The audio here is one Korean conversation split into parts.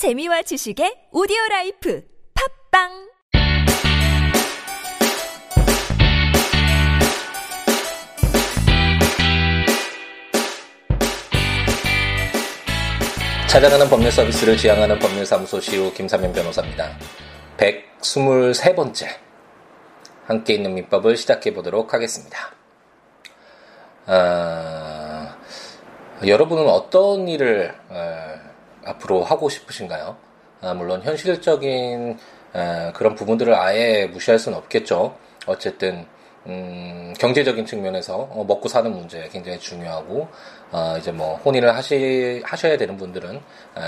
재미와 지식의 오디오라이프 팟빵 찾아가는 법률 서비스를 지향하는 법률사무소 시우 김삼연 변호사입니다. 123번째 함께 있는 민법을 시작해보도록 하겠습니다. 여러분은 어떤 일을 앞으로 하고 싶으신가요? 물론 현실적인 그런 부분들을 아예 무시할 수는 없겠죠. 어쨌든 경제적인 측면에서 먹고 사는 문제 굉장히 중요하고, 이제 뭐 혼인을 하셔야 되는 분들은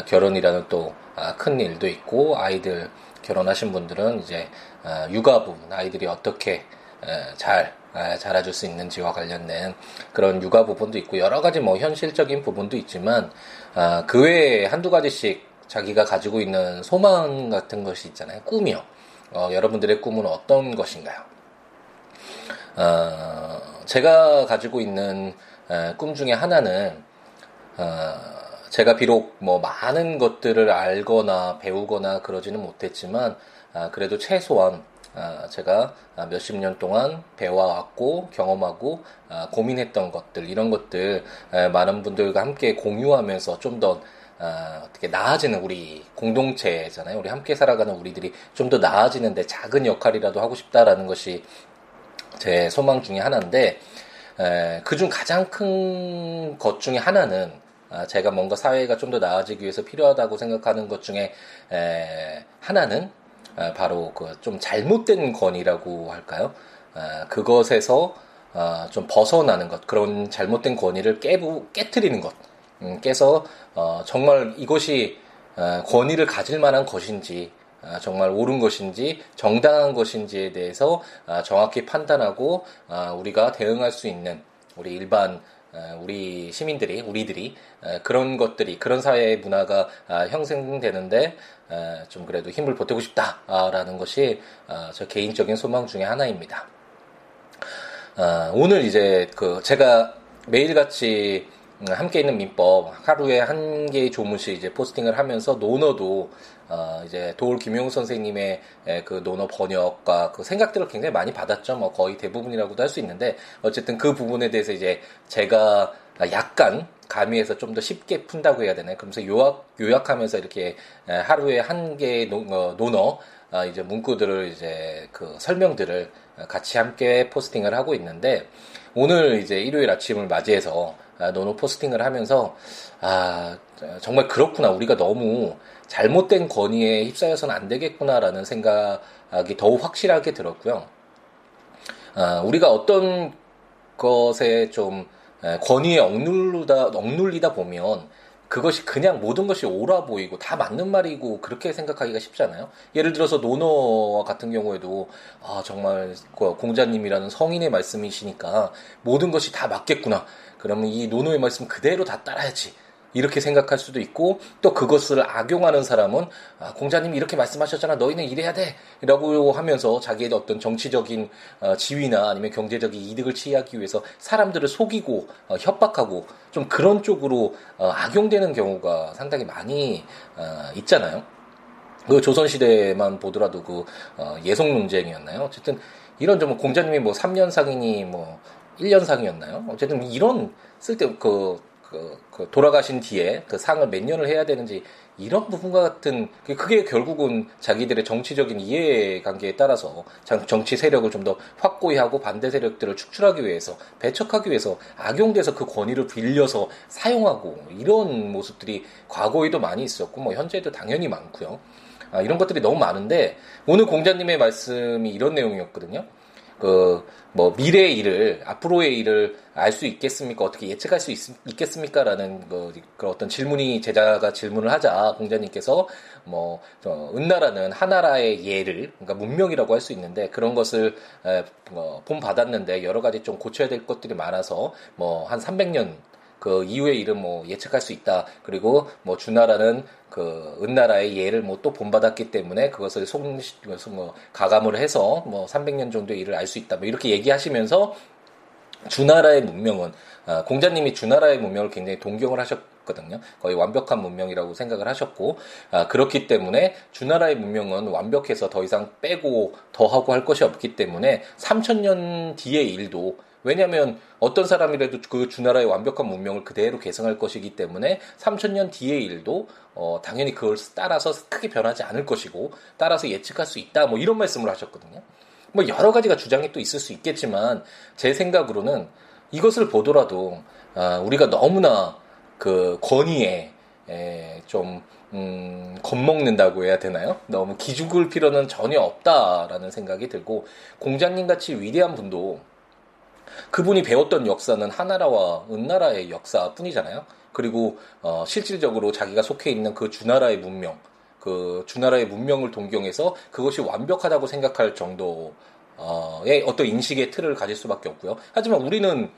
결혼이라는 또 큰 일도 있고, 아이들 결혼하신 분들은 이제 육아 부분, 아이들이 어떻게 잘 자라줄 수 있는지와 관련된 그런 육아 부분도 있고, 여러 가지 뭐 현실적인 부분도 있지만, 그 외에 한두 가지씩 자기가 가지고 있는 소망 같은 것이 있잖아요. 꿈이요. 여러분들의 꿈은 어떤 것인가요? 제가 가지고 있는 꿈 중에 하나는, 제가 비록 뭐 많은 것들을 알거나 배우거나 그러지는 못했지만, 그래도 최소한 제가 몇십 년 동안 배워왔고 경험하고 고민했던 것들, 이런 것들 많은 분들과 함께 공유하면서 좀 더 어떻게 나아지는, 우리 공동체잖아요. 우리 함께 살아가는 우리들이 좀 더 나아지는데 작은 역할이라도 하고 싶다라는 것이 제 소망 중에 하나인데, 그중 가장 큰 것 중에 하나는, 제가 뭔가 사회가 좀 더 나아지기 위해서 필요하다고 생각하는 것 중에 하나는 바로 그 좀 잘못된 권위라고 할까요? 그것에서 좀 벗어나는 것, 그런 잘못된 권위를 깨트리는 것, 깨서 정말 이것이 권위를 가질 만한 것인지, 정말 옳은 것인지 정당한 것인지에 대해서 정확히 판단하고, 우리가 대응할 수 있는 우리 일반 우리 시민들이, 우리들이 그런 것들이, 그런 사회의 문화가 형성되는데 좀 그래도 힘을 보태고 싶다라는 것이 저 개인적인 소망 중에 하나입니다. 오늘 이제 그 제가 매일같이 함께 있는 민법 하루에 한 개의 조문씩 이제 포스팅을 하면서 논어도 이제 도올 김용우 선생님의 그 논어 번역과 그 생각들을 굉장히 많이 받았죠. 뭐 거의 대부분이라고도 할 수 있는데, 어쨌든 그 부분에 대해서 이제 제가 약간 가미해서 좀 더 쉽게 푼다고 해야 되나요? 그러면서 요약하면서 이렇게 하루에 한 개의 논어 이제 문구들을 이제 그 설명들을 같이 함께 포스팅을 하고 있는데, 오늘 이제 일요일 아침을 맞이해서 논어 포스팅을 하면서, 정말 그렇구나, 우리가 너무 잘못된 권위에 휩싸여서는 안 되겠구나라는 생각이 더욱 확실하게 들었고요. 우리가 어떤 것에 좀 권위에 억눌리다 보면 그것이 그냥 모든 것이 옳아 보이고 다 맞는 말이고 그렇게 생각하기가 쉽잖아요. 예를 들어서 논어 같은 경우에도 정말 공자님이라는 성인의 말씀이시니까 모든 것이 다 맞겠구나, 그러면 이 논어의 말씀 그대로 다 따라야지, 이렇게 생각할 수도 있고, 또 그것을 악용하는 사람은 공자님이 이렇게 말씀하셨잖아, 너희는 이래야 돼, 라고 하면서 자기의 어떤 정치적인 지위나 아니면 경제적인 이득을 취하기 위해서 사람들을 속이고 협박하고 좀 그런 쪽으로 악용되는 경우가 상당히 많이 있잖아요. 그 조선시대만 보더라도 그 예송 논쟁이었나요? 어쨌든 이런 좀 공자님이 뭐 3년 상이니 뭐 1년 상이었나요? 어쨌든 이런 쓸데 돌아가신 뒤에 그 상을 몇 년을 해야 되는지, 이런 부분과 같은, 그게 결국은 자기들의 정치적인 이해관계에 따라서 정치 세력을 좀 더 확고히 하고 반대 세력들을 축출하기 위해서, 배척하기 위해서 악용돼서 그 권위를 빌려서 사용하고, 이런 모습들이 과거에도 많이 있었고 뭐 현재도 당연히 많고요. 이런 것들이 너무 많은데, 오늘 공자님의 말씀이 이런 내용이었거든요. 뭐 미래의 일을, 앞으로의 일을 알 수 있겠습니까? 어떻게 예측할 수 있겠습니까? 라는 그 어떤 질문이, 제자가 질문을 하자 공자님께서 뭐 은나라는 하나라의 예를, 그러니까 문명이라고 할 수 있는데, 그런 것을 본받았는데 여러 가지 좀 고쳐야 될 것들이 많아서 뭐 한 300년 그 이후의 일은 뭐 예측할 수 있다. 그리고 뭐 주나라는 그 은나라의 예를 뭐 또 본받았기 때문에 그것을 가감을 해서 뭐 300년 정도의 일을 알 수 있다, 뭐 이렇게 얘기하시면서, 주나라의 문명은, 공자님이 주나라의 문명을 굉장히 동경을 하셨 거든요. 거의 완벽한 문명이라고 생각을 하셨고, 그렇기 때문에 주나라의 문명은 완벽해서 더 이상 빼고 더하고 할 것이 없기 때문에 3000년 뒤의 일도, 왜냐하면 어떤 사람이라도 그 주나라의 완벽한 문명을 그대로 계승할 것이기 때문에 3000년 뒤의 일도 당연히 그걸 따라서 크게 변하지 않을 것이고 따라서 예측할 수 있다, 뭐 이런 말씀을 하셨거든요. 뭐 여러 가지가 주장이 또 있을 수 있겠지만 제 생각으로는 이것을 보더라도 우리가 너무나 그 권위에 좀 겁먹는다고 해야 되나요? 너무 기죽을 필요는 전혀 없다라는 생각이 들고, 공자님같이 위대한 분도 그분이 배웠던 역사는 하나라와 은나라의 역사뿐이잖아요. 그리고 실질적으로 자기가 속해 있는 그 주나라의 문명, 그 주나라의 문명을 동경해서 그것이 완벽하다고 생각할 정도의 어떤 인식의 틀을 가질 수밖에 없고요. 하지만 우리는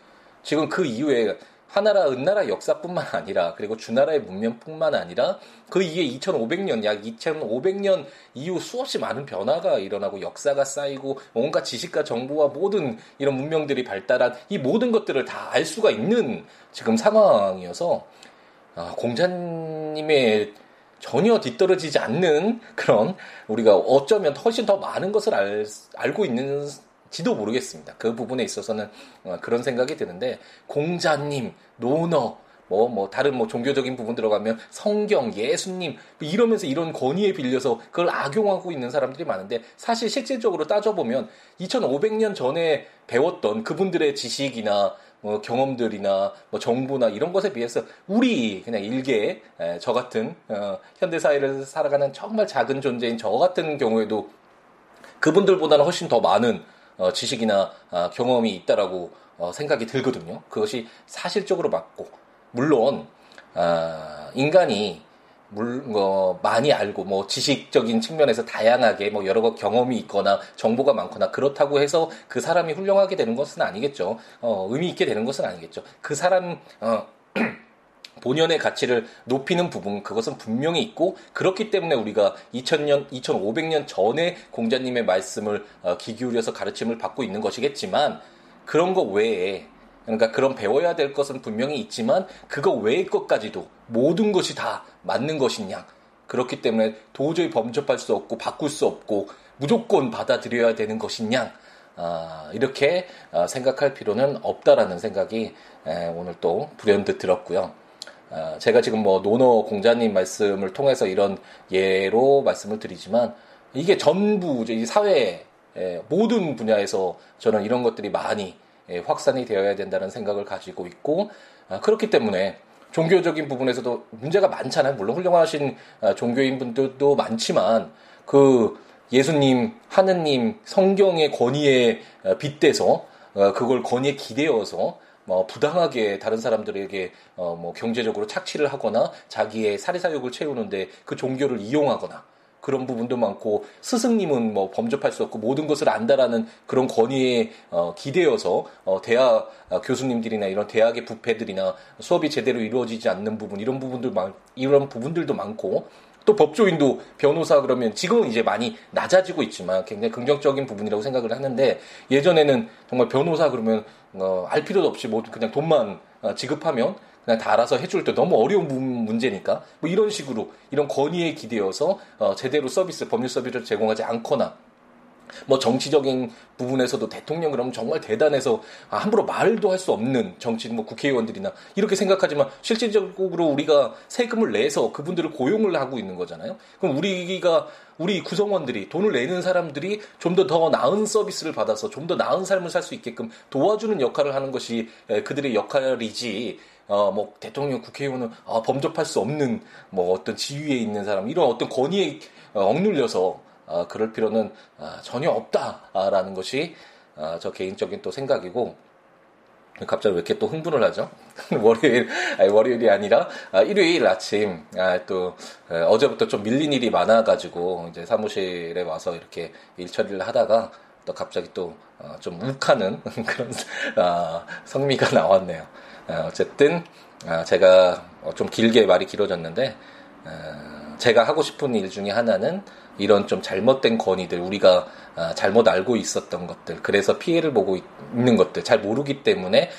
지금 그 이후에 하나라, 은나라 역사뿐만 아니라, 그리고 주나라의 문명뿐만 아니라 그 이후에 2500년, 약 2500년 이후 수없이 많은 변화가 일어나고 역사가 쌓이고 온갖 지식과 정보와 모든 이런 문명들이 발달한 이 모든 것들을 다 알 수가 있는 지금 상황이어서 공자님의 전혀 뒤떨어지지 않는 그런, 우리가 어쩌면 훨씬 더 많은 것을 알고 있는 지도 모르겠습니다. 그 부분에 있어서는 그런 생각이 드는데, 공자님, 노너, 다른 종교적인 부분 들어가면 성경, 예수님, 이러면서 이런 권위에 빌려서 그걸 악용하고 있는 사람들이 많은데, 사실 실질적으로 따져보면 2500년 전에 배웠던 그분들의 지식이나 경험들이나 정보나 이런 것에 비해서 우리 그냥 일개의 저 같은 현대사회를 살아가는 정말 작은 존재인 저 같은 경우에도 그분들보다는 훨씬 더 많은 지식이나 경험이 있다라고 생각이 들거든요. 그것이 사실적으로 맞고, 물론 인간이 많이 알고 지식적인 측면에서 다양하게 여러 가지 경험이 있거나 정보가 많거나 그렇다고 해서 그 사람이 훌륭하게 되는 것은 아니겠죠. 의미 있게 되는 것은 아니겠죠. 그 사람 본연의 가치를 높이는 부분, 그것은 분명히 있고, 그렇기 때문에 우리가 2500년 전에 공자님의 말씀을 귀 기울여서 가르침을 받고 있는 것이겠지만, 그런 것 외에, 그러니까 그런 배워야 될 것은 분명히 있지만 그거 외의 것까지도 모든 것이 다 맞는 것이냐, 그렇기 때문에 도저히 범접할 수 없고 바꿀 수 없고 무조건 받아들여야 되는 것이냐, 이렇게 생각할 필요는 없다라는 생각이 오늘 또 불현듯 들었고요. 제가 지금 노노 공자님 말씀을 통해서 이런 예로 말씀을 드리지만, 이게 전부 이제 사회 모든 분야에서 저는 이런 것들이 많이 확산이 되어야 된다는 생각을 가지고 있고, 그렇기 때문에 종교적인 부분에서도 문제가 많잖아요. 물론 훌륭하신 종교인 분들도 많지만 그 예수님, 하느님, 성경의 권위에 빗대서 그걸 권위에 기대어서 부당하게 다른 사람들에게 경제적으로 착취를 하거나 자기의 사리사욕을 채우는데 그 종교를 이용하거나 그런 부분도 많고, 스승님은 범접할 수 없고 모든 것을 안다라는 그런 권위에 기대어서 대학 교수님들이나 이런 대학의 부패들이나 수업이 제대로 이루어지지 않는 부분, 이런 부분들도 많고, 또 법조인도 변호사 그러면 지금은 이제 많이 낮아지고 있지만 굉장히 긍정적인 부분이라고 생각을 하는데, 예전에는 정말 변호사 그러면 알 필요도 없이 그냥 돈만 지급하면 그냥 다 알아서 해줄 때 너무 어려운 문제니까 이런 식으로 이런 권위에 기대어서 제대로 법률 서비스를 제공하지 않거나, 정치적인 부분에서도 대통령 그러면 정말 대단해서 함부로 말도 할 수 없는 정치인, 국회의원들이나 이렇게 생각하지만 실질적으로 우리가 세금을 내서 그분들을 고용을 하고 있는 거잖아요. 그럼 우리 구성원들이, 돈을 내는 사람들이 좀 더 나은 서비스를 받아서 좀 더 나은 삶을 살 수 있게끔 도와주는 역할을 하는 것이 그들의 역할이지, 대통령, 국회의원은 범접할 수 없는 어떤 지위에 있는 사람, 이런 어떤 권위에 억눌려서 그럴 필요는 전혀 없다라는 것이 저 개인적인 또 생각이고, 갑자기 왜 이렇게 또 흥분을 하죠? 월요일이 아니라 일요일 아침, 또 어제부터 좀 밀린 일이 많아가지고 이제 사무실에 와서 이렇게 일 처리를 하다가 또 갑자기 또 좀 욱하는 그런 성미가 나왔네요. 어쨌든 제가 좀 길게 말이 길어졌는데, 제가 하고 싶은 일 중에 하나는 이런 좀 잘못된 권위들, 우리가 잘못 알고 있었던 것들, 그래서 피해를 보고 있는 것들, 잘 모르기 때문에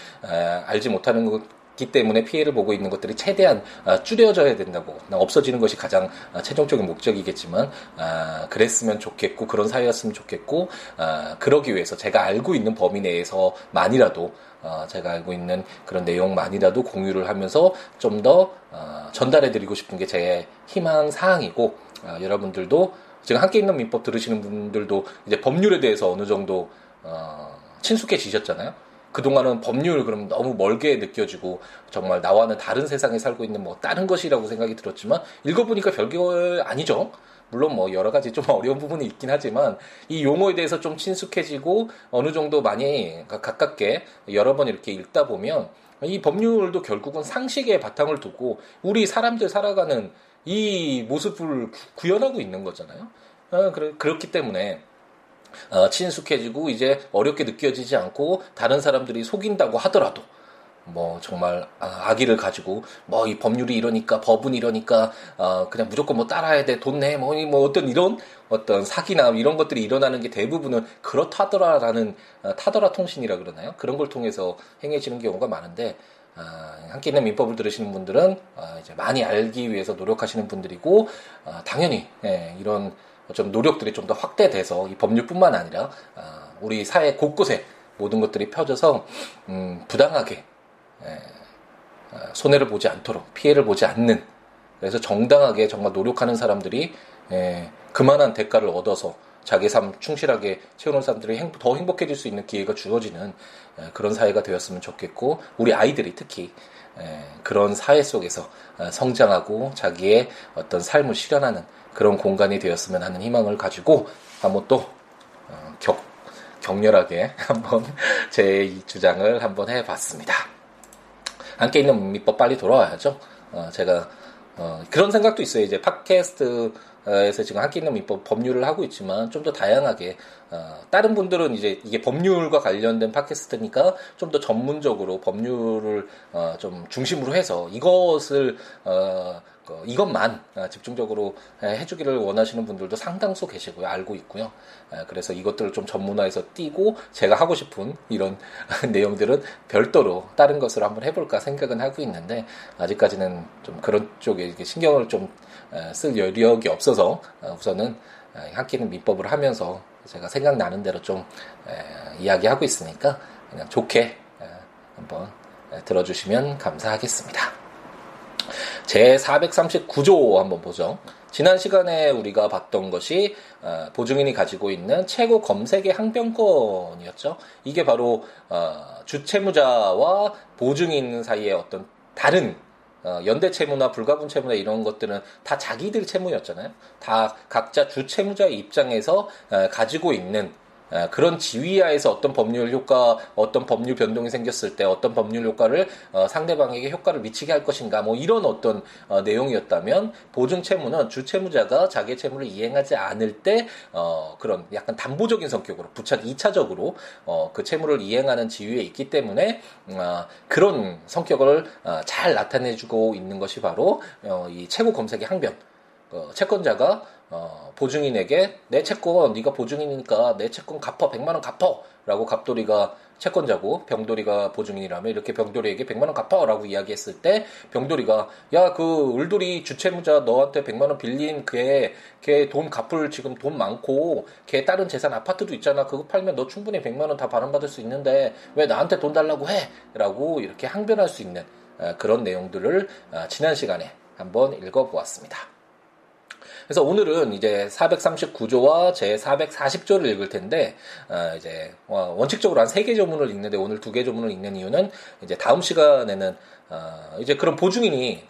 알지 못하는 기 때문에 피해를 보고 있는 것들이 최대한 줄여져야 된다고, 없어지는 것이 가장 최종적인 목적이겠지만 그랬으면 좋겠고, 그런 사회였으면 좋겠고, 그러기 위해서 제가 알고 있는 범위 내에서만이라도, 제가 알고 있는 그런 내용만이라도 공유를 하면서 좀 더 전달해드리고 싶은 게 제 희망 사항이고, 여러분들도 지금 함께 있는 민법 들으시는 분들도 이제 법률에 대해서 어느 정도 친숙해지셨잖아요. 그동안은 법률 그럼 너무 멀게 느껴지고 정말 나와는 다른 세상에 살고 있는 뭐 다른 것이라고 생각이 들었지만 읽어보니까 별거 아니죠. 물론 뭐 여러 가지 좀 어려운 부분이 있긴 하지만 이 용어에 대해서 좀 친숙해지고 어느 정도 많이 가깝게 여러 번 이렇게 읽다 보면 이 법률도 결국은 상식에 바탕을 두고 우리 사람들 살아가는 이 모습을 구현하고 있는 거잖아요. 그렇기 때문에 친숙해지고 이제 어렵게 느껴지지 않고 다른 사람들이 속인다고 하더라도 뭐 정말 악의를 가지고 뭐 이 법률이 이러니까 법은 이러니까 그냥 무조건 뭐 따라야 돼, 돈 내, 뭐 어떤 이런 어떤 사기나 이런 것들이 일어나는 게 대부분은 그렇다더라라는 타더라 통신이라 그러나요? 그런 걸 통해서 행해지는 경우가 많은데 함께 있는 민법을 들으시는 분들은 이제 많이 알기 위해서 노력하시는 분들이고 당연히 이런 좀 노력들이 좀 더 확대돼서 이 법률뿐만 아니라 우리 사회 곳곳에 모든 것들이 펴져서 부당하게 손해를 보지 않도록, 피해를 보지 않는, 그래서 정당하게 정말 노력하는 사람들이 그만한 대가를 얻어서 자기 삶 충실하게 채우는 사람들이 더 행복해질 수 있는 기회가 주어지는 그런 사회가 되었으면 좋겠고, 우리 아이들이 특히 그런 사회 속에서 성장하고 자기의 어떤 삶을 실현하는 그런 공간이 되었으면 하는 희망을 가지고 한번 또 격렬하게 한번 제 주장을 한번 해봤습니다. 함께 있는 민법 빨리 돌아와야죠. 제가 그런 생각도 있어요. 이제 팟캐스트에서 지금 함께 있는 민법 법률을 하고 있지만 좀 더 다양하게 다른 분들은 이제 이게 법률과 관련된 팟캐스트니까 좀 더 전문적으로 법률을 좀 중심으로 해서 이것을 이것만 집중적으로 해주기를 원하시는 분들도 상당수 계시고요. 알고 있고요. 그래서 이것들을 좀 전문화해서 띄고 제가 하고 싶은 이런 내용들은 별도로 다른 것을 한번 해볼까 생각은 하고 있는데 아직까지는 좀 그런 쪽에 신경을 좀 쓸 여력이 없어서 우선은 학기는 민법을 하면서 제가 생각나는 대로 좀 이야기하고 있으니까 그냥 좋게 한번 들어주시면 감사하겠습니다. 제439조 한번 보죠. 지난 시간에 우리가 봤던 것이 보증인이 가지고 있는 최고 검색의 항변권이었죠. 이게 바로 주채무자와 보증인 사이의 어떤 다른 연대채무나 불가분채무나 이런 것들은 다 자기들 채무였잖아요. 다 각자 주채무자의 입장에서 가지고 있는 그런 지위하에서 어떤 법률 효과, 어떤 법률 변동이 생겼을 때 어떤 법률 효과를 상대방에게 효과를 미치게 할 것인가, 뭐 이런 어떤 내용이었다면 보증채무는 주채무자가 자기의 채무를 이행하지 않을 때 그런 약간 담보적인 성격으로 2차적으로 그 채무를 이행하는 지위에 있기 때문에 그런 성격을 잘 나타내주고 있는 것이 바로 이 최고 검색의 항변. 채권자가 보증인에게 내 채권, 네가 보증인이니까 내 채권 갚아, 100만원 갚아 라고 갑돌이가 채권자고 병돌이가 보증인이라면 이렇게 병돌이에게 100만원 갚아 라고 이야기했을 때 병돌이가 야, 그 을돌이 주채무자 너한테 100만원 빌린 걔 돈 갚을 지금 돈 많고 걔 다른 재산 아파트도 있잖아, 그거 팔면 너 충분히 100만원 다 반환받을 수 있는데 왜 나한테 돈 달라고 해 라고 이렇게 항변할 수 있는 그런 내용들을 지난 시간에 한번 읽어보았습니다. 그래서 오늘은 이제 439조와 제 440조를 읽을 텐데, 이제 원칙적으로 한 3개 조문을 읽는데 오늘 2개 조문을 읽는 이유는 이제 다음 시간에는 이제 그런 보증인이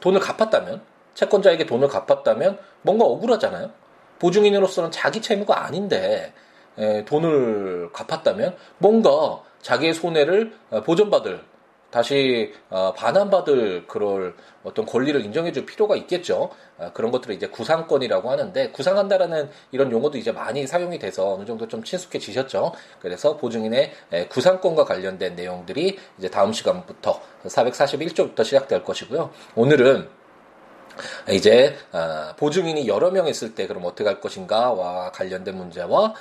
돈을 갚았다면, 채권자에게 돈을 갚았다면 뭔가 억울하잖아요. 보증인으로서는 자기 채무가 아닌데 돈을 갚았다면 뭔가 자기의 손해를 보전받을, 다시 반환받을 그럴 어떤 권리를 인정해줄 필요가 있겠죠. 그런 것들을 이제 구상권이라고 하는데, 구상한다라는 이런 용어도 이제 많이 사용이 돼서 어느 정도 좀 친숙해지셨죠. 그래서 보증인의 구상권과 관련된 내용들이 이제 다음 시간부터 441조부터 시작될 것이고요. 오늘은 이제 보증인이 여러 명 있을 때 그럼 어떻게 할 것인가와 관련된 문제와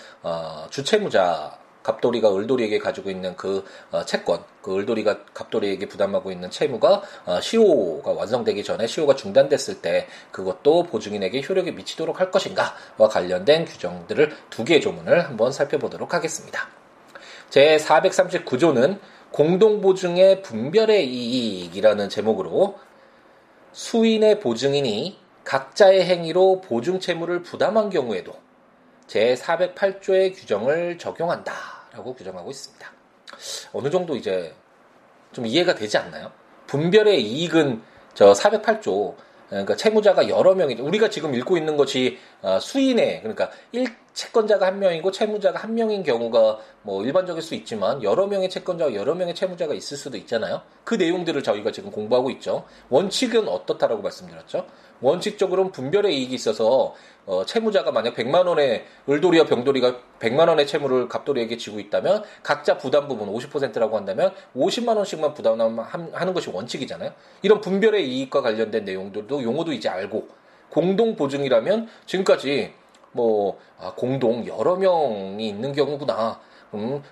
주채무자 갑돌이가 을돌이에게 가지고 있는 그 채권, 그 을돌이가 갑돌이에게 부담하고 있는 채무가 시효가 완성되기 전에 시효가 중단됐을 때 그것도 보증인에게 효력이 미치도록 할 것인가와 관련된 규정들을 두 개의 조문을 한번 살펴보도록 하겠습니다. 제439조는 공동보증의 분별의 이익이라는 제목으로 수인의 보증인이 각자의 행위로 보증채무를 부담한 경우에도 제408조의 규정을 적용한다라고 규정하고 있습니다. 어느 정도 이제 좀 이해가 되지 않나요? 분별의 이익은 저 408조, 그러니까 채무자가 여러 명이, 우리가 지금 읽고 있는 것이 수인의, 그러니까 채권자가 한 명이고 채무자가 한 명인 경우가 뭐 일반적일 수 있지만 여러 명의 채권자와 여러 명의 채무자가 있을 수도 있잖아요. 그 내용들을 저희가 지금 공부하고 있죠. 원칙은 어떻다라고 말씀드렸죠? 원칙적으로는 분별의 이익이 있어서 채무자가 만약 100만 원의 을돌이와 병돌이가 100만 원의 채무를 갑돌이에게 지고 있다면 각자 부담 부분 50%라고 한다면 50만 원씩만 부담하는 것이 원칙이잖아요. 이런 분별의 이익과 관련된 내용들도 용어도 이제 알고, 공동 보증이라면 지금까지 뭐 공동 여러 명이 있는 경우구나.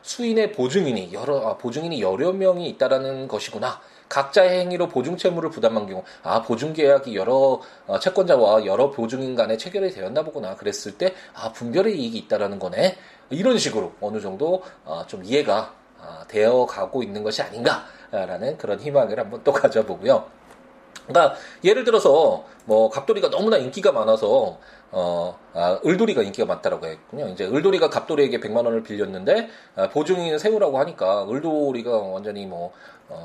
수인의 보증인이 보증인이 여러 명이 있다라는 것이구나. 각자의 행위로 보증채무를 부담한 경우, 보증계약이 여러 채권자와 여러 보증인 간에 체결이 되었나 보구나. 그랬을 때 분별의 이익이 있다라는 거네. 이런 식으로 어느 정도 좀 이해가 되어가고 있는 것이 아닌가라는 그런 희망을 한번 또 가져보고요. 그러니까 예를 들어서 뭐 갑돌이가 너무나 인기가 많아서 을돌이가 인기가 많다라고 했군요. 이제 을돌이가 갑돌이에게 100만 원을 빌렸는데 보증인 세우라고 하니까 을돌이가 완전히 뭐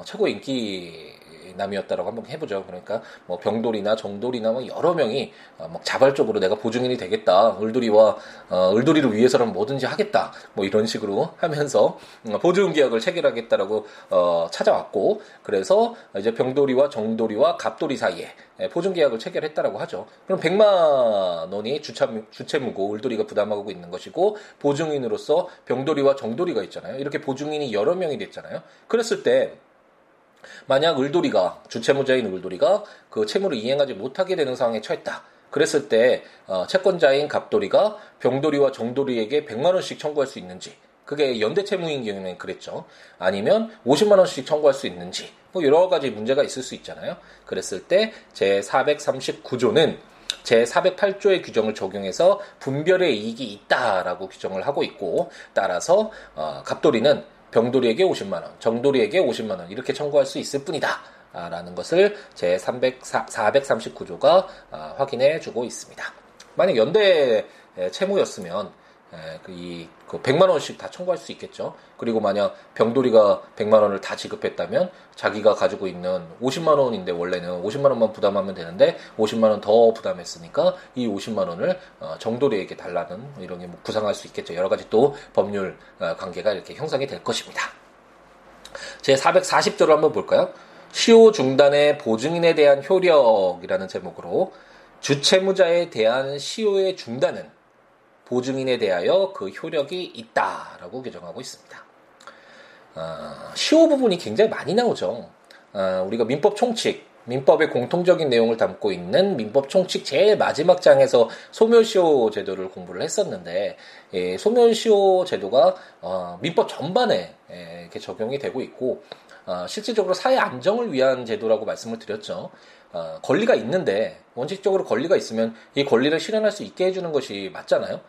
최고 인기남이었다라고 한번 해보죠. 그러니까 뭐 병돌이나 정돌이나 뭐 여러 명이 막 자발적으로 내가 보증인이 되겠다, 을돌이를 위해서라면 뭐든지 하겠다, 뭐 이런 식으로 하면서 보증계약을 체결하겠다라고 찾아왔고, 그래서 이제 병돌이와 정돌이와 갑돌이 사이에 보증계약을 체결했다라고 하죠. 그럼 100만 원이 주채무고 을돌이가 부담하고 있는 것이고, 보증인으로서 병돌이와 정돌이가 있잖아요. 이렇게 보증인이 여러 명이 됐잖아요. 그랬을 때 만약 을돌이가, 주채무자인 을돌이가 그 채무를 이행하지 못하게 되는 상황에 처했다. 그랬을 때 채권자인 갑돌이가 병돌이와 정돌이에게 100만 원씩 청구할 수 있는지, 그게 연대채무인 경우에는 그랬죠. 아니면 50만 원씩 청구할 수 있는지, 뭐 여러 가지 문제가 있을 수 있잖아요. 그랬을 때 제439조는 제408조의 규정을 적용해서 분별의 이익이 있다라고 규정을 하고 있고, 따라서 갑돌이는 병돌이에게 50만 원, 정돌이에게 50만 원 이렇게 청구할 수 있을 뿐이다 라는 것을 제439조가 확인해주고 있습니다. 만약 연대 채무였으면 그 100만 원씩 다 청구할 수 있겠죠. 그리고 만약 병돌이가 100만 원을 다 지급했다면 자기가 가지고 있는 50만 원인데, 원래는 50만 원만 부담하면 되는데 50만 원 더 부담했으니까 이 50만 원을 정돌이에게 달라는, 이런 게 구상할 수 있겠죠. 여러 가지 또 법률 관계가 이렇게 형성이 될 것입니다. 제 440조를 한번 볼까요? 시효 중단의 보증인에 대한 효력이라는 제목으로, 주채무자에 대한 시효의 중단은 보증인에 대하여 그 효력이 있다라고 규정하고 있습니다. 시효 부분이 굉장히 많이 나오죠. 우리가 민법 총칙, 민법의 공통적인 내용을 담고 있는 민법 총칙 제일 마지막 장에서 소멸시효 제도를 공부를 했었는데, 소멸시효 제도가 민법 전반에 이렇게 적용이 되고 있고, 실질적으로 사회 안정을 위한 제도라고 말씀을 드렸죠. 권리가 있는데, 원칙적으로 권리가 있으면 이 권리를 실현할 수 있게 해주는 것이 맞잖아요.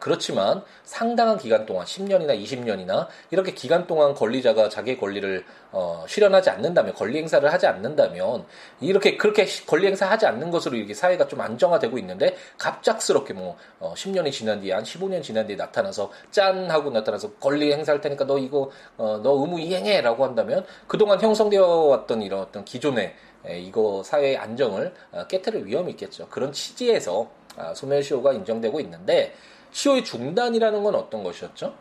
그렇지만 상당한 기간 동안 10년이나 20년이나 이렇게 기간 동안 권리자가 자기의 권리를 실현하지 않는다면, 권리 행사를 하지 않는다면, 그렇게 권리 행사하지 않는 것으로 이렇게 사회가 좀 안정화되고 있는데, 갑작스럽게 10년이 지난 뒤에, 한 15년 지난 뒤에 나타나서 짠 하고 나타나서 권리 행사할 테니까 너 이거 너 의무 이행해라고 한다면, 그동안 형성되어 왔던 이런 어떤 기존의 이거 사회의 안정을 깨뜨릴 위험이 있겠죠. 그런 취지에서 소멸시효가 인정되고 있는데, 시효의 중단이라는 건 어떤 것이었죠?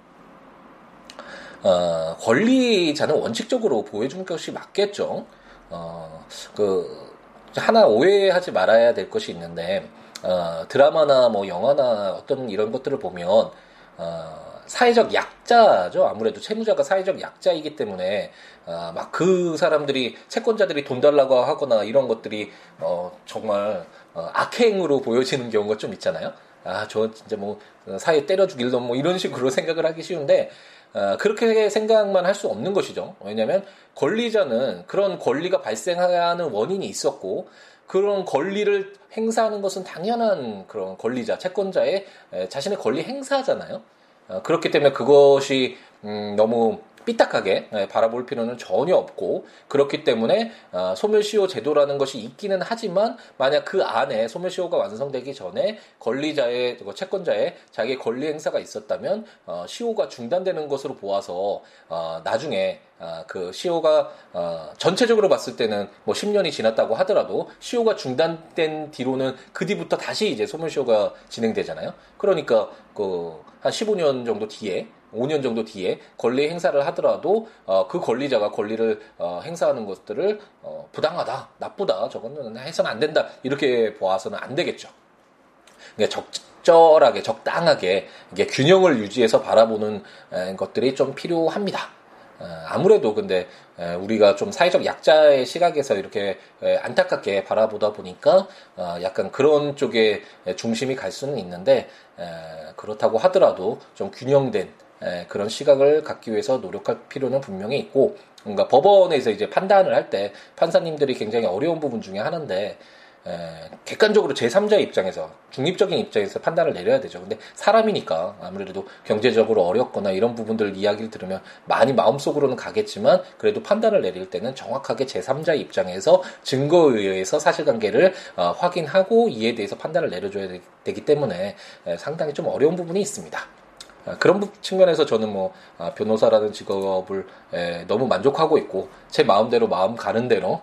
권리자는 원칙적으로 보호해준 것이 맞겠죠. 하나 오해하지 말아야 될 것이 있는데, 드라마나 뭐 영화나 어떤 이런 것들을 보면, 사회적 약자죠. 아무래도 채무자가 사회적 약자이기 때문에 막 그 사람들이, 채권자들이 돈 달라고 하거나 이런 것들이 정말 악행으로 보여지는 경우가 좀 있잖아요. 저 진짜 뭐 사회 때려 죽일 놈, 뭐 이런 식으로 생각을 하기 쉬운데, 그렇게 생각만 할 수 없는 것이죠. 왜냐하면 권리자는 그런 권리가 발생하는 원인이 있었고 그런 권리를 행사하는 것은 당연한 그런 권리자, 채권자의 자신의 권리 행사잖아요. 그렇기 때문에 그것이 너무 삐딱하게 바라볼 필요는 전혀 없고 그렇기 때문에 소멸시효 제도라는 것이 있기는 하지만 만약 그 안에 소멸시효가 완성되기 전에 권리자의 채권자의 자기의 권리 행사가 있었다면 시효가 중단되는 것으로 보아서 나중에 그 시효가 전체적으로 봤을 때는 뭐 10년이 지났다고 하더라도 시효가 중단된 뒤로는 그 뒤부터 다시 이제 소멸시효가 진행되잖아요. 그러니까 그 한 15년 정도 뒤에 5년 정도 뒤에 권리 행사를 하더라도 그 권리자가 권리를 행사하는 것들을 부당하다, 나쁘다, 저거는 해서는 안 된다 이렇게 보아서는 안 되겠죠. 그러니까 적절하게, 적당하게 이게 균형을 유지해서 바라보는 것들이 좀 필요합니다. 아무래도 근데 우리가 좀 사회적 약자의 시각에서 이렇게 안타깝게 바라보다 보니까 약간 그런 쪽에 중심이 갈 수는 있는데 그렇다고 하더라도 좀 균형된 그런 시각을 갖기 위해서 노력할 필요는 분명히 있고 뭔가 법원에서 이제 판단을 할 때 판사님들이 굉장히 어려운 부분 중에 하나인데 객관적으로 제3자의 입장에서 중립적인 입장에서 판단을 내려야 되죠. 근데 사람이니까 아무래도 경제적으로 어렵거나 이런 부분들 이야기를 들으면 많이 마음속으로는 가겠지만 그래도 판단을 내릴 때는 정확하게 제3자의 입장에서 증거에 의해서 사실관계를 확인하고 이에 대해서 판단을 내려줘야 되기 때문에 상당히 좀 어려운 부분이 있습니다. 그런 측면에서 저는 뭐 변호사라는 직업을 너무 만족하고 있고 제 마음대로 마음 가는 대로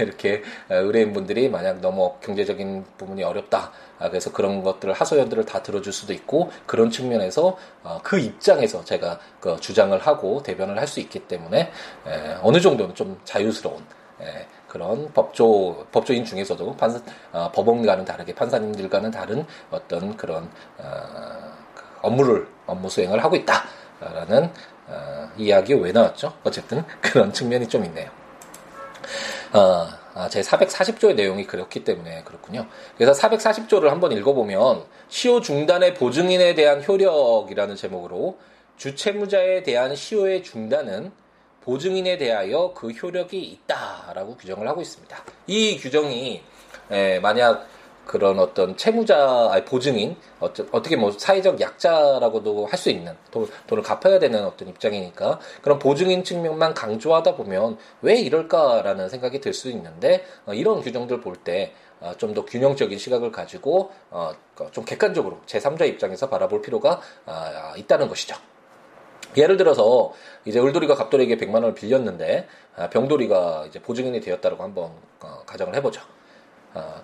이렇게 의뢰인분들이 만약 너무 경제적인 부분이 어렵다 그래서 그런 것들을 하소연들을 다 들어줄 수도 있고 그런 측면에서 그 입장에서 제가 그 주장을 하고 대변을 할 수 있기 때문에 어느 정도는 좀 자유스러운 그런 법조인 중에서도 법원과는 다르게 판사님들과는 다른 어떤 그런 업무 수행을 하고 있다라는 이야기 왜 나왔죠? 어쨌든 그런 측면이 좀 있네요. 제 440조의 내용이 그렇기 때문에 그렇군요. 그래서 440조를 한번 읽어보면 시효 중단의 보증인에 대한 효력이라는 제목으로 주채무자에 대한 시효의 중단은 보증인에 대하여 그 효력이 있다라고 규정을 하고 있습니다. 이 규정이 만약 그런 어떤 보증인, 어떻게 뭐 사회적 약자라고도 할 수 있는, 돈을 갚아야 되는 어떤 입장이니까, 그런 보증인 측면만 강조하다 보면 왜 이럴까라는 생각이 들 수 있는데, 이런 규정들 볼 때, 좀 더 균형적인 시각을 가지고, 좀 객관적으로 제3자 입장에서 바라볼 필요가 있다는 것이죠. 예를 들어서, 이제 을돌이가 갑돌이에게 100만 원을 빌렸는데, 병돌이가 이제 보증인이 되었다라고 한번 가정을 해보죠.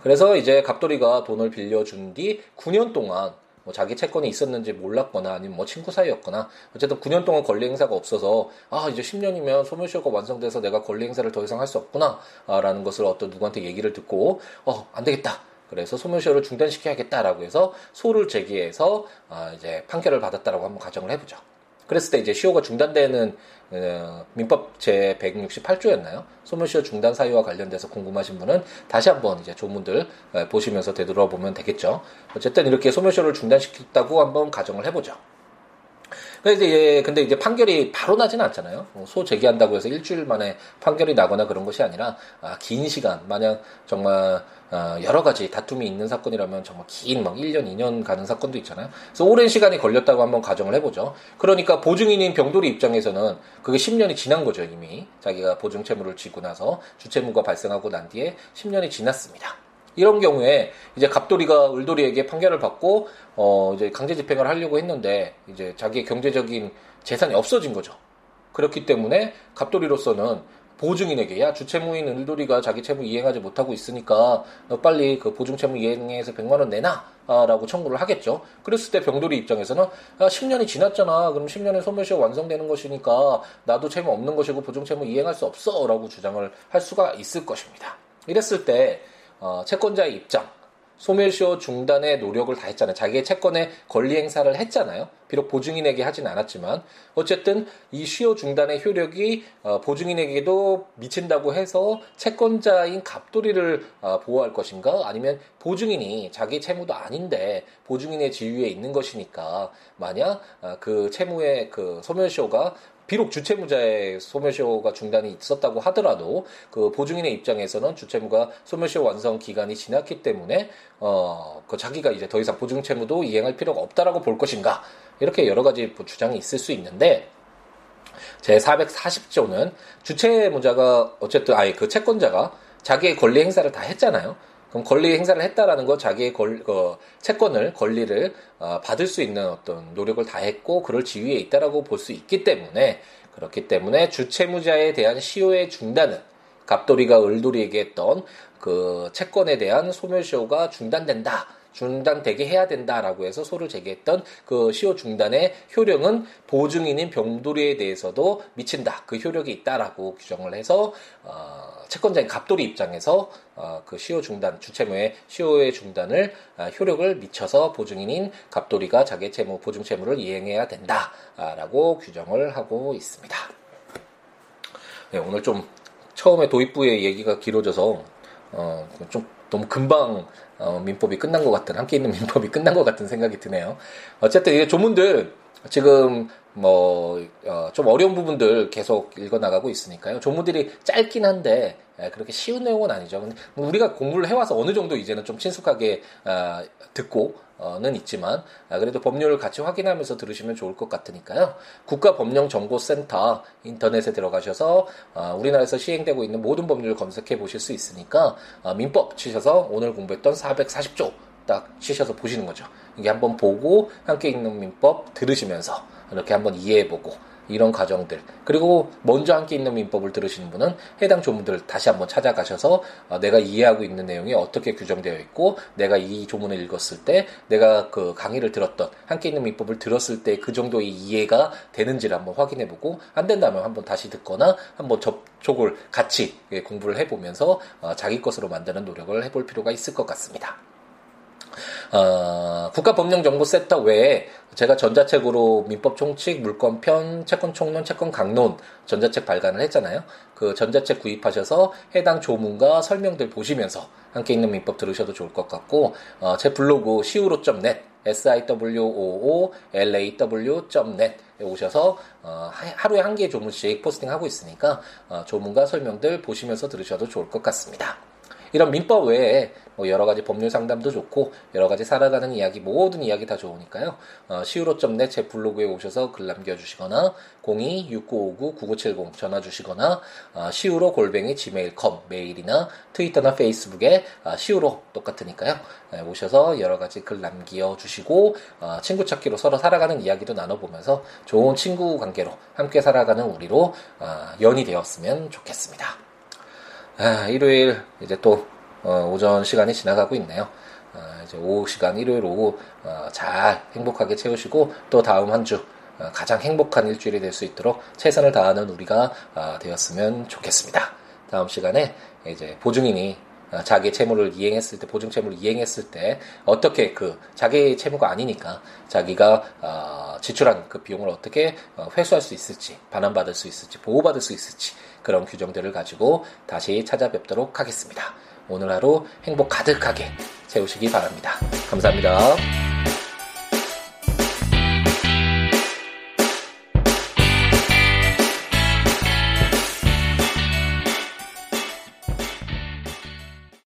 그래서 이제 갑돌이가 돈을 빌려준 뒤 9년 동안 뭐 자기 채권이 있었는지 몰랐거나 아니면 뭐 친구 사이였거나 어쨌든 9년 동안 권리 행사가 없어서 이제 10년이면 소멸시효가 완성돼서 내가 권리 행사를 더 이상 할 수 없구나 라는 것을 어떤 누구한테 얘기를 듣고 안 되겠다. 그래서 소멸시효를 중단시켜야겠다라고 해서 소를 제기해서 이제 판결을 받았다라고 한번 가정을 해보죠. 그랬을 때 이제 시효가 중단되는 민법 제 168조였나요? 소멸시효 중단 사유와 관련돼서 궁금하신 분은 다시 한번 이제 조문들 보시면서 되돌아보면 되겠죠. 어쨌든 이렇게 소멸시효를 중단시켰다고 한번 가정을 해보죠. 근데 이제 판결이 바로 나진 않잖아요. 소 제기한다고 해서 일주일 만에 판결이 나거나 그런 것이 아니라 긴 시간, 만약 정말 여러 가지 다툼이 있는 사건이라면 정말 긴 1년, 2년 가는 사건도 있잖아요. 그래서 오랜 시간이 걸렸다고 한번 가정을 해보죠. 그러니까 보증인인 병돌이 입장에서는 그게 10년이 지난 거죠. 이미 자기가 보증 채무를 지고 나서 주채무가 발생하고 난 뒤에 10년이 지났습니다. 이런 경우에 이제 갑돌이가 을돌이에게 판결을 받고 이제 강제 집행을 하려고 했는데 이제 자기의 경제적인 재산이 없어진 거죠. 그렇기 때문에 갑돌이로서는 보증인에게 주채무인 을돌이가 자기 채무 이행하지 못하고 있으니까 너 빨리 그 보증 채무 이행해서 100만 원 내놔라고 청구를 하겠죠. 그랬을 때 병돌이 입장에서는 10년이 지났잖아. 그럼 10년에 소멸시효 완성되는 것이니까 나도 채무 없는 것이고 보증 채무 이행할 수 없어라고 주장을 할 수가 있을 것입니다. 이랬을 때 채권자의 입장, 소멸시효 중단의 노력을 다 했잖아요. 자기의 채권의 권리 행사를 했잖아요. 비록 보증인에게 하진 않았지만 어쨌든 이 시효 중단의 효력이 보증인에게도 미친다고 해서 채권자인 갑돌이를 보호할 것인가, 아니면 보증인이 자기 채무도 아닌데 보증인의 지위에 있는 것이니까 만약 그 채무의 그 소멸시효가 비록 주채무자의 소멸시효가 중단이 있었다고 하더라도 그 보증인의 입장에서는 주채무가 소멸시효 완성 기간이 지났기 때문에 그 자기가 이제 더 이상 보증채무도 이행할 필요가 없다라고 볼 것인가, 이렇게 여러 가지 주장이 있을 수 있는데, 제440조는 주채무자가 어쨌든 아예 그 채권자가 자기의 권리 행사를 다 했잖아요. 그럼 권리 행사를 했다라는 건 자기의 채권을, 권리를 받을 수 있는 어떤 노력을 다 했고 그럴 지위에 있다라고 볼 수 있기 때문에, 그렇기 때문에 주채무자에 대한 시효의 중단은 갑돌이가 을돌이에게 했던 그 채권에 대한 소멸시효가 중단된다, 중단되게 해야 된다라고 해서 소를 제기했던 그 시효 중단의 효력은 보증인인 병돌이에 대해서도 미친다, 그 효력이 있다라고 규정을 해서 채권자인 갑돌이 입장에서 그 시효 중단, 주채무의 시효의 중단을 효력을 미쳐서 보증인인 갑돌이가 자기 채무, 보증 채무를 이행해야 된다라고 규정을 하고 있습니다. 네, 오늘 좀 처음에 도입부의 얘기가 길어져서 좀 너무 금방 민법이 끝난 것 같은, 함께 있는 민법이 끝난 것 같은 생각이 드네요. 어쨌든 이제 조문들 지금 좀 어려운 부분들 계속 읽어나가고 있으니까요. 조문들이 짧긴 한데 그렇게 쉬운 내용은 아니죠. 근데 우리가 공부를 해와서 어느 정도 이제는 좀 친숙하게 듣고는 있지만 그래도 법률을 같이 확인하면서 들으시면 좋을 것 같으니까요. 국가법령정보센터 인터넷에 들어가셔서 우리나라에서 시행되고 있는 모든 법률을 검색해 보실 수 있으니까 민법 치셔서 오늘 공부했던 440조 딱 치셔서 보시는 거죠. 이게 한번 보고 함께 있는 민법 들으시면서 이렇게 한번 이해해보고 이런 과정들, 그리고 먼저 함께 있는 민법을 들으시는 분은 해당 조문들을 다시 한번 찾아가셔서 내가 이해하고 있는 내용이 어떻게 규정되어 있고 내가 이 조문을 읽었을 때 내가 그 강의를 들었던 함께 있는 민법을 들었을 때 그 정도의 이해가 되는지를 한번 확인해보고 안 된다면 한번 다시 듣거나 한번 접촉을 같이 공부를 해보면서 자기 것으로 만드는 노력을 해볼 필요가 있을 것 같습니다. 국가법령정보센터 외에 제가 전자책으로 민법총칙, 물권편, 채권총론, 채권강론 전자책 발간을 했잖아요. 그 전자책 구입하셔서 해당 조문과 설명들 보시면서 함께 있는 민법 들으셔도 좋을 것 같고, 제 블로그 시우로.net, siwoolaw.net 오셔서 하루에 한 개의 조문씩 포스팅하고 있으니까 조문과 설명들 보시면서 들으셔도 좋을 것 같습니다. 이런 민법 외에 뭐 여러 가지 법률 상담도 좋고 여러 가지 살아가는 이야기, 모든 이야기 다 좋으니까요. 시우로.net 제 블로그에 오셔서 글 남겨주시거나 02-6959-9970 전화 주시거나 siuro@gmail.com 메일이나 트위터나 페이스북에 시우로 똑같으니까요. 오셔서 여러 가지 글 남겨주시고 친구 찾기로 서로 살아가는 이야기도 나눠보면서 좋은 친구 관계로 함께 살아가는 우리로 연이 되었으면 좋겠습니다. 일요일 이제 또 오전 시간이 지나가고 있네요. 이제 오후 시간, 일요일 오후 잘 행복하게 채우시고 또 다음 한 주 가장 행복한 일주일이 될 수 있도록 최선을 다하는 우리가 되었으면 좋겠습니다. 다음 시간에 이제 보증인이 자기 채무를 이행했을 때, 보증채무를 이행했을 때 어떻게 그 자기 채무가 아니니까 자기가 지출한 그 비용을 어떻게 회수할 수 있을지, 반환받을 수 있을지, 보호받을 수 있을지, 그런 규정들을 가지고 다시 찾아뵙도록 하겠습니다. 오늘 하루 행복 가득하게 채우시기 바랍니다. 감사합니다.